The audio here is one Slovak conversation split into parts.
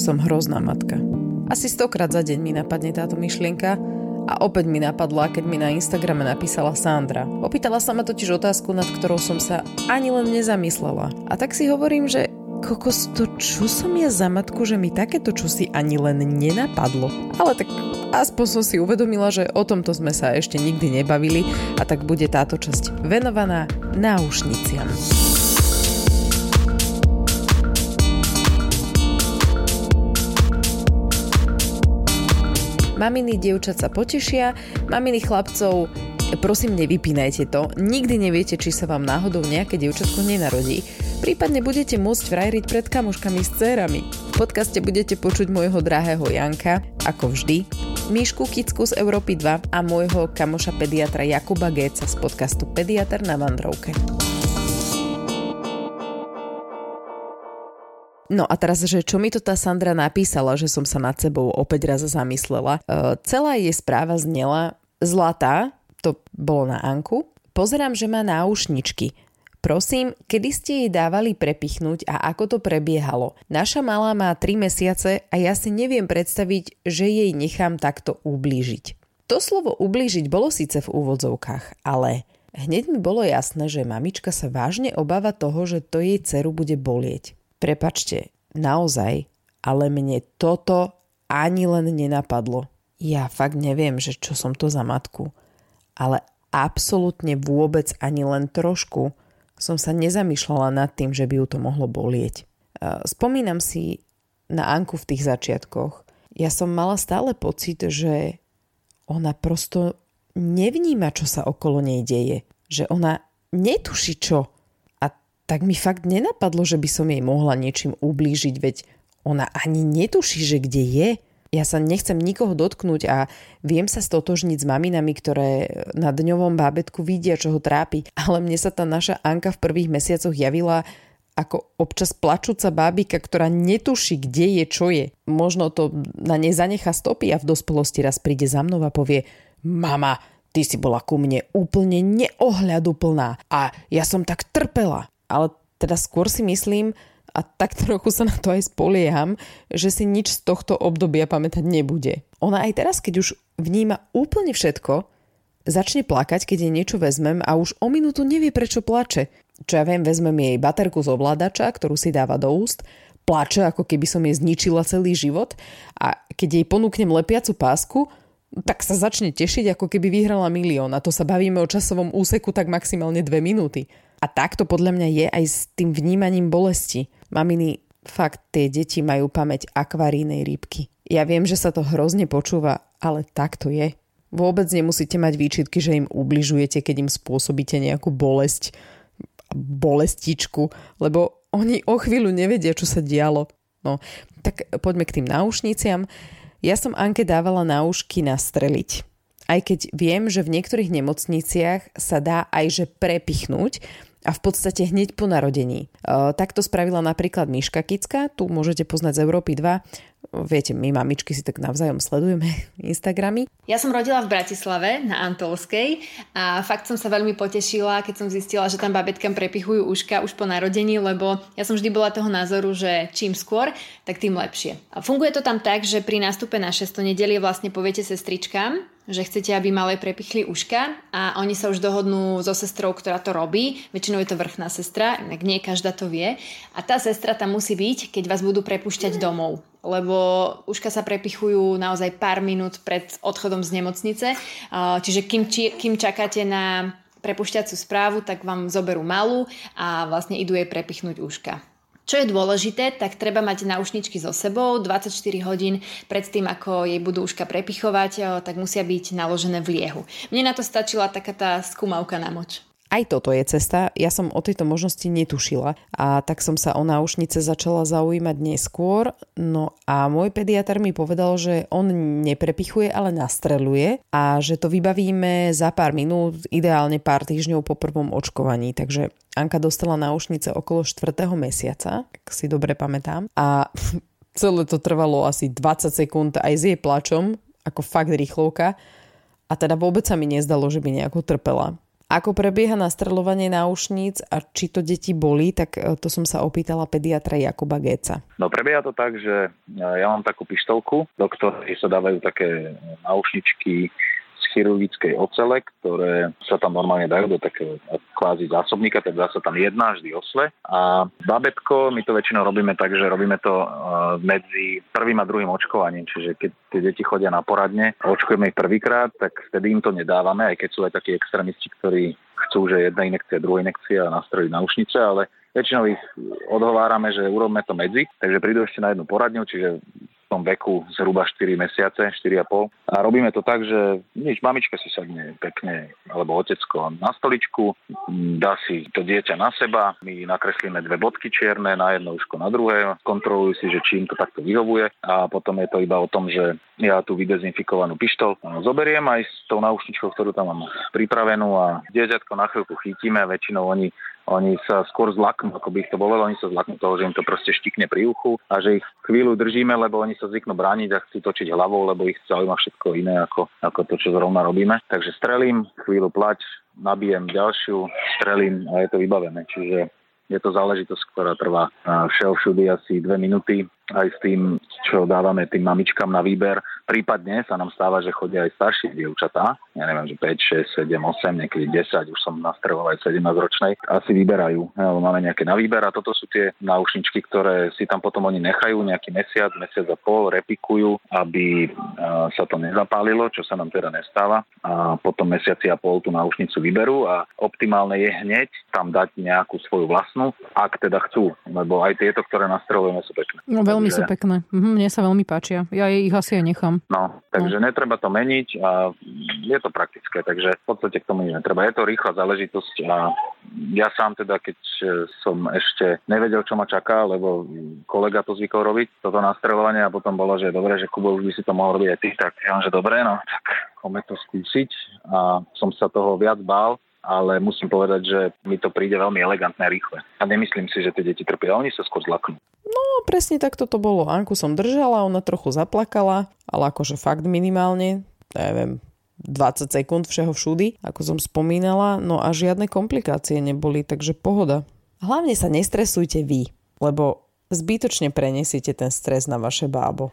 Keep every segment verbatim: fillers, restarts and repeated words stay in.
som hrozná matka. Asi stokrát za deň mi napadne táto myšlienka a opäť mi napadla, keď mi na Instagrame napísala Sandra. Opýtala sa ma totiž otázku, nad ktorou som sa ani len nezamyslela. A tak si hovorím, že kokos, to čo som ja za matku, že mi takéto čosi ani len nenapadlo. Ale tak aspoň som si uvedomila, že o tomto sme sa ešte nikdy nebavili, a tak bude táto časť venovaná náušniciam. Maminy dievčat sa potešia, maminy chlapcov, prosím, nevypínajte to. Nikdy neviete, či sa vám náhodou nejaké dievčatko nenarodí. Prípadne budete môcť vrajriť pred kamoškami s dcérami. V podcaste budete počuť môjho drahého Janka, ako vždy, Míšku Kicku z Európy dva a môjho kamoša pediatra Jakuba Geca z podcastu Pediatra na Vandrovke. No a teraz, že čo mi to tá Sandra napísala, že som sa nad sebou opäť raz zamyslela. E, celá jej správa znela: zlatá, to bolo na Anku, pozerám, že má náušničky. Prosím, kedy ste jej dávali prepichnúť a ako to prebiehalo? Naša malá má tri mesiace a ja si neviem predstaviť, že jej nechám takto ublížiť. To slovo ublížiť bolo síce v úvodzovkách, ale hneď mi bolo jasné, že mamička sa vážne obáva toho, že to jej dceru bude bolieť. Prepačte, naozaj, ale mne toto ani len nenapadlo. Ja fakt neviem, že čo som to za matku, ale absolútne vôbec ani len trošku som sa nezamýšľala nad tým, že by ju to mohlo bolieť. Spomínam si na Anku v tých začiatkoch. Ja som mala stále pocit, že ona prosto nevníma, čo sa okolo nej deje. Že ona netuší čo. Tak mi fakt nenapadlo, že by som jej mohla niečím ublížiť, veď ona ani netuší, že kde je. Ja sa nechcem nikoho dotknúť a viem sa stotožniť s maminami, ktoré na dňovom bábätku vidia, čo ho trápi. Ale mne sa tá naša Anka v prvých mesiacoch javila ako občas plačúca bábika, ktorá netuší, kde je, čo je. Možno to na nej zanechá stopy a v dospelosti raz príde za mnou a povie: mama, ty si bola ku mne úplne neohľaduplná a ja som tak trpela. Ale teda skôr si myslím, a tak trochu sa na to aj spolieham, že si nič z tohto obdobia pamätať nebude. Ona aj teraz, keď už vníma úplne všetko, začne plakať, keď jej niečo vezmem a už o minútu nevie, prečo plače. Čo ja viem, vezmem jej baterku z ovládača, ktorú si dáva do úst, plače, ako keby som jej zničila celý život, a keď jej ponúknem lepiacu pásku, tak sa začne tešiť, ako keby vyhrala milión. A to sa bavíme o časovom úseku tak maximálne dve minúty. A takto podľa mňa je aj s tým vnímaním bolesti. Maminy, fakt tie deti majú pamäť akvarínej rybky. Ja viem, že sa to hrozne počúva, ale tak to je. Vôbec nemusíte mať výčitky, že im ubližujete, keď im spôsobíte nejakú bolesť, bolestičku, lebo oni o chvíľu nevedia, čo sa dialo. No, tak poďme k tým náušniciam. Ja som Anke dávala náušky nastreliť. Aj keď viem, že v niektorých nemocniciach sa dá aj že prepichnúť a v podstate hneď po narodení. E, takto spravila napríklad Míška Kicka, tu môžete poznať z Európy dva. Viete, my mamičky si tak navzájom sledujeme Instagramy. Ja som rodila v Bratislave na Antolskej a fakt som sa veľmi potešila, keď som zistila, že tam babätkám prepichujú uška už po narodení, lebo ja som vždy bola toho názoru, že čím skôr, tak tým lepšie. A funguje to tam tak, že pri nástupe na šesť nedelie vlastne poviete sestričkám, že chcete, aby malé prepichli uška, a oni sa už dohodnú so sestrou, ktorá to robí. Väčšinou je to vrchná sestra, inak nie každá to vie. A tá sestra tam musí byť, keď vás budú prepúšťať domov, lebo uška sa prepichujú naozaj pár minút pred odchodom z nemocnice. Čiže kým, či, kým čakáte na prepušťaciu správu, tak vám zoberú malú a vlastne idú jej prepichnúť uška. Čo je dôležité, tak treba mať náušničky so sebou dvadsaťštyri hodín pred tým, ako jej budú uška prepichovať, tak musia byť naložené v liehu. Mne na to stačila taká tá skúmavka na moč. Aj toto je cesta, ja som o tejto možnosti netušila a tak som sa o náušnice začala zaujímať neskôr. No a môj pediatr mi povedal, že on neprepichuje, ale nastreluje a že to vybavíme za pár minút, ideálne pár týždňov po prvom očkovaní. Takže Anka dostala náušnice okolo štvrtého mesiaca, ak si dobre pamätám, a celé to trvalo asi dvadsať sekúnd aj s jej plačom, ako fakt rýchlovka, a teda vôbec sa mi nezdalo, že by nejako trpela. Ako prebieha nastreľovanie náušníc a či to deti boli, tak to som sa opýtala pediatra Jakuba Geca. No prebieha to tak, že ja mám takú pištolku, do ktorej sa dávajú také náušničky z chirurgickej ocele, ktoré sa tam normálne dajú do takého kvázi zásobníka, teda dá sa tam jedna vždy osle. A babetko, my to väčšinou robíme tak, že robíme to medzi prvým a druhým očkovaním, čiže keď tie deti chodia na poradne, očkujeme ich prvýkrát, tak vtedy im to nedávame, aj keď sú aj takí extrémisti, ktorí chcú, že jedna inekcia, druhá inekcia a nastreliť náušnice, ale väčšinou ich odhovárame, že urobme to medzi, takže prídu ešte na jednu poradňu, čiže v tom veku zhruba štyri mesiace, štyri a pol. A robíme to tak, že nič, mamička si sadne pekne, alebo otecko na stoličku, dá si to dieťa na seba, my nakreslíme dve bodky čierne, na jedno uško, na druhé, kontrolujú si, že či im to takto vyhovuje a potom je to iba o tom, že ja tú vydezinfikovanú pištol zoberiem aj s tou náušničkou, ktorú tam mám pripravenú a dieťatko na chvíľku chytíme a väčšinou oni Oni sa skôr zlaknú, ako by ich to bolelo, oni sa zlaknú toho, že im to proste štikne pri uchu a že ich chvíľu držíme, lebo oni sa zvyknú brániť a chcú točiť hlavou, lebo ich zaujíma všetko iné ako, ako to, čo zrovna robíme. Takže strelím, chvíľu plač, nabijem ďalšiu, strelím a je to vybavené. Čiže je to záležitosť, ktorá trvá všeovšudy asi dve minúty aj s tým, čo dávame tým mamičkám na výber. Prípadne sa nám stáva, že chodia aj staršie dievčatá. Ja neviem, že päť, šesť, sedem, osem, niekedy desať, už som nastreľoval aj sedemnásťročnej. Asi vyberajú, máme nejaké na výber a toto sú tie náušničky, ktoré si tam potom oni nechajú nejaký mesiac, mesiac a pol, repikujú, aby sa to nezapálilo, čo sa nám teda nestáva. A potom mesiaci a pol tú náušnicu vyberú a optimálne je hneď tam dať nejakú svoju vlastnú, ak teda chcú, lebo aj tieto, ktoré nastreľujeme, sú pekné. No veľmi sú pekné. Mne sa veľmi páčia. Ja ich asi aj nechám. No, takže no. Netreba to meniť a je to praktické, takže v podstate k tomu nič netreba. Je to rýchla záležitosť a ja sám teda, keď som ešte nevedel, čo ma čaká, lebo kolega to zvykol robiť, toto nastreľovanie a potom bolo, že dobre, že Kubo, už by si to mohol robiť aj ty, tak ja že dobre, no tak poďme to skúsiť a som sa toho viac bál, ale musím povedať, že mi to príde veľmi elegantné a rýchle. A nemyslím si, že tie deti trpia, oni sa skôr zlaknú. No, presne takto to bolo. Anku som držala, ona trochu zaplakala, ale akože fakt minimálne, neviem, dvadsať sekúnd všeho všudy, ako som spomínala, no a žiadne komplikácie neboli, takže pohoda. Hlavne sa nestresujte vy, lebo zbytočne prenesiete ten stres na vaše bábo.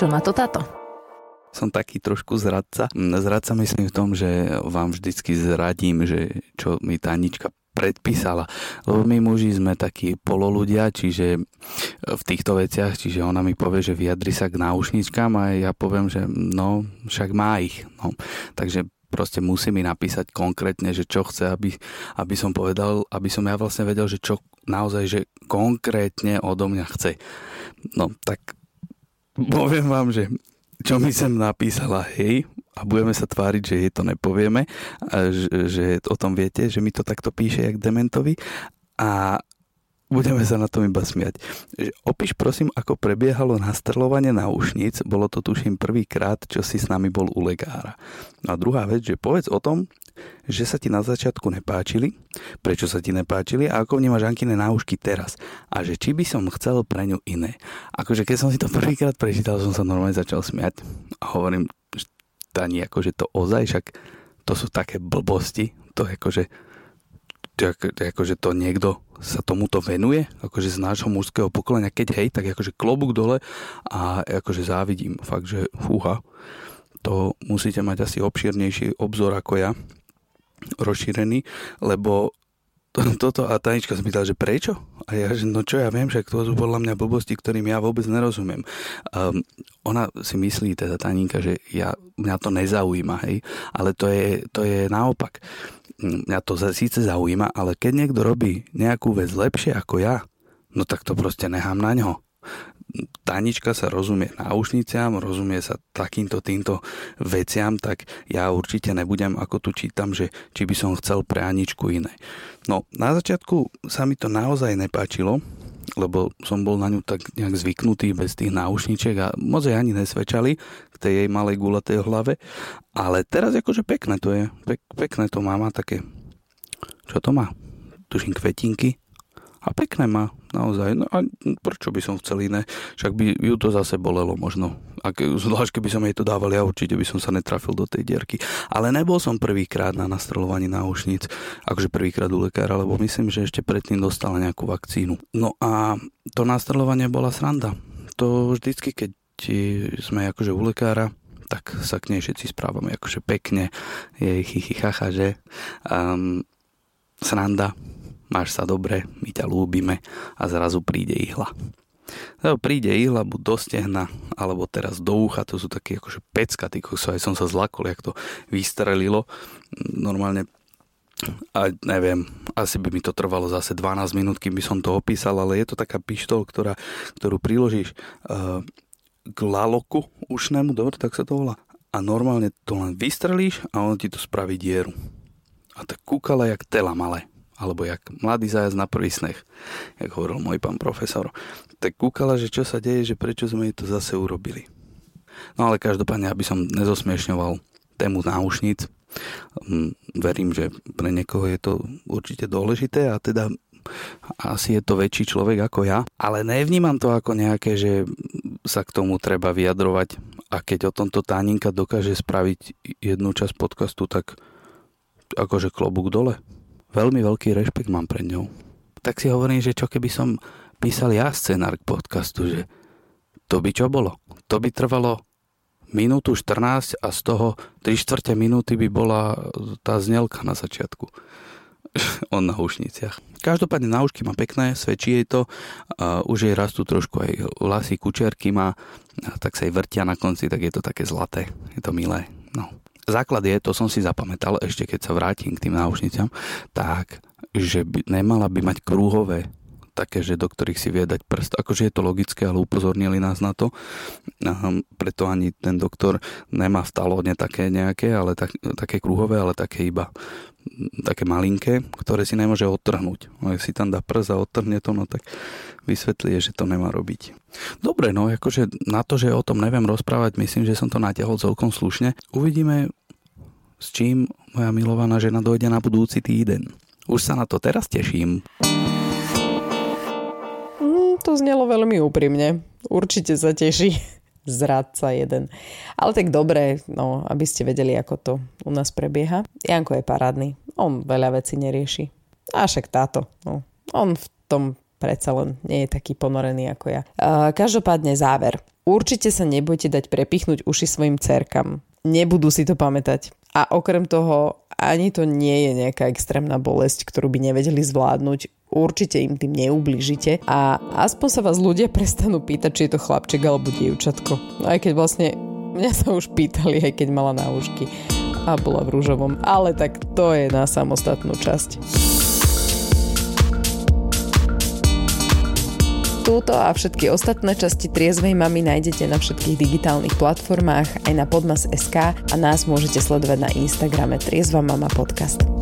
Čo má to táto? Som taký trošku zradca. Zradca myslím v tom, že vám vždycky zradím, že čo mi tá Anička predpísala. Lebo my muži sme takí pololudia, čiže v týchto veciach, čiže ona mi povie, že vyjadri sa k náušničkám a ja poviem, že no, však má ich. No, takže proste musí mi napísať konkrétne, že čo chce, aby, aby som povedal, aby som ja vlastne vedel, že čo naozaj, že konkrétne odo mňa chce. No, tak poviem vám, že čo mi sem napísala, hej, a budeme sa tváriť, že jej to nepovieme, a že, že o tom viete, že mi to takto píše jak dementovi a budeme sa na tom iba smiať. Opíš prosím, ako prebiehalo nastreľovanie náušnic, bolo to tuším prvýkrát, čo si s nami bol u lekára. A druhá vec, že povedz o tom, že sa ti na začiatku nepáčili, prečo sa ti nepáčili a ako vnímaš Ankine náušky teraz a že či by som chcel pre ňu iné. Akože keď som si to prvýkrát prečítal, som sa normálne začal smiať a hovorím, že Tani, akože to ozaj, však to sú také blbosti, to akože, akože to niekto sa tomuto venuje, akože z nášho mužského pokolenia, keď hej, tak akože klobúk dole a akože závidím, fakt, že fúha, to musíte mať asi obširnejší obzor ako ja, rozšírený, lebo toto a Tanička sa pýtala, že prečo? A ja, že no čo ja viem, však to sú podľa mňa blbosti, ktorým ja vôbec nerozumiem. Um, ona si myslí, teda Taninka, že ja, mňa to nezaujíma, hej, ale to je, to je naopak. Mňa to síce zaujíma, ale keď niekto robí nejakú vec lepšie ako ja, no tak to proste nechám na ňo. Tanička sa rozumie náušniciam, rozumie sa takýmto týmto veciam, tak ja určite nebudem, ako tu čítam, že či by som chcel pre Aničku iné. No, na začiatku sa mi to naozaj nepáčilo, lebo som bol na ňu tak nejak zvyknutý bez tých náušničiek a moc jej ani nesvedčali k tej jej malej gulatej hlave, ale teraz akože pekné to je, Pek, pekné to má, má také, čo to má? Tuším kvetinky A pekné má, naozaj. No a prečo by som chcel iné? Však by ju to zase bolelo možno. Ak, zvlášť keby som jej to dával, ja určite by som sa netrafil do tej dierky. Ale nebol som prvýkrát na nastrelovaní náušnic, akože prvýkrát u lekára, lebo myslím, že ešte predtým dostala nejakú vakcínu. No a to nastreľovanie bola sranda. To vždycky, keď sme akože u lekára, tak sa k nej všetci správame akože pekne. Jej chichichacha, že? Um, sranda. Máš sa dobre, my ťa ľúbime a zrazu príde ihla. Zrazu príde ihla, buď do stehna, alebo teraz do ucha, to sú také akože pecka, ty kokso, aj som sa zlakol, jak to vystrelilo. Normálne, a neviem, asi by mi to trvalo zase dvanásť minút, kým by som to opísal, ale je to taká pištol, ktorá, ktorú priložíš uh, k laloku ušnému, dobre, tak sa to volá. A normálne to len vystrelíš a ono ti to spraví dieru. A tak kúkala jak tela malé. Alebo jak mladý zájazd na prvý sneh, jak hovoril môj pán profesor, tak kúkala, že čo sa deje, že prečo sme jej to zase urobili. No ale každopádne, aby som nezosmiešňoval tému náušnic, verím, že pre niekoho je to určite dôležité a teda asi je to väčší človek ako ja, ale nevnímam to ako nejaké, že sa k tomu treba vyjadrovať a keď o tomto Táninka dokáže spraviť jednu časť podcastu, tak akože klobúk dole. Veľmi veľký rešpekt mám pred ňou. Tak si hovorím, že čo keby som písal ja scenár k podcastu, že to by čo bolo? To by trvalo minútu štrnásť a z toho tri štvrte minúty by bola tá znelka na začiatku. On na ušniciach. Každopádne náušky má pekné, svedčí jej to. Uh, už jej rastú trošku aj vlasy, kučerky má, tak sa jej vrtia na konci, tak je to také zlaté. Je to milé. No. Základ je, to som si zapamätal, ešte keď sa vrátim k tým náušniciam, tak, že by, nemala by mať krúhové, také, že do ktorých si vie dať prst. Akože je to logické, ale upozornili nás na to. Aha, preto ani ten doktor nemá v talóne také nejaké, ale tak, také krúhové, ale také iba také malinké, ktoré si nemôže odtrhnúť. No, ak si tam dá prst a odtrhne to, no tak vysvetlí, že to nemá robiť. Dobre, no akože na to, že o tom neviem rozprávať, myslím, že som to natiahol celkom slušne. Uvidíme, s čím moja milovaná žena dojde na budúci týden. Už sa na to teraz teším. Mm, to znelo veľmi úprimne. Určite sa teší. Zradca jeden. Ale tak dobre, no, aby ste vedeli, ako to u nás prebieha. Janko je parádny. On veľa vecí nerieši. A však táto. No. On v tom predsa len nie je taký ponorený ako ja. E, každopádne záver. Určite sa nebojte dať prepichnúť uši svojim dcerkám. Nebudú si to pamätať. A okrem toho, ani to nie je nejaká extrémna bolesť, ktorú by nevedeli zvládnuť. Určite im tým neublížite. A aspoň sa vás ľudia prestanú pýtať, či je to chlapček alebo dievčatko. Aj keď vlastne mňa sa už pýtali, aj keď mala náušky a bola v rúžovom. Ale tak to je na samostatnú časť. Túto a všetky ostatné časti Triezvej mamy nájdete na všetkých digitálnych platformách aj na podmas bodka es ká a nás môžete sledovať na Instagrame Triezva Mama Podcast.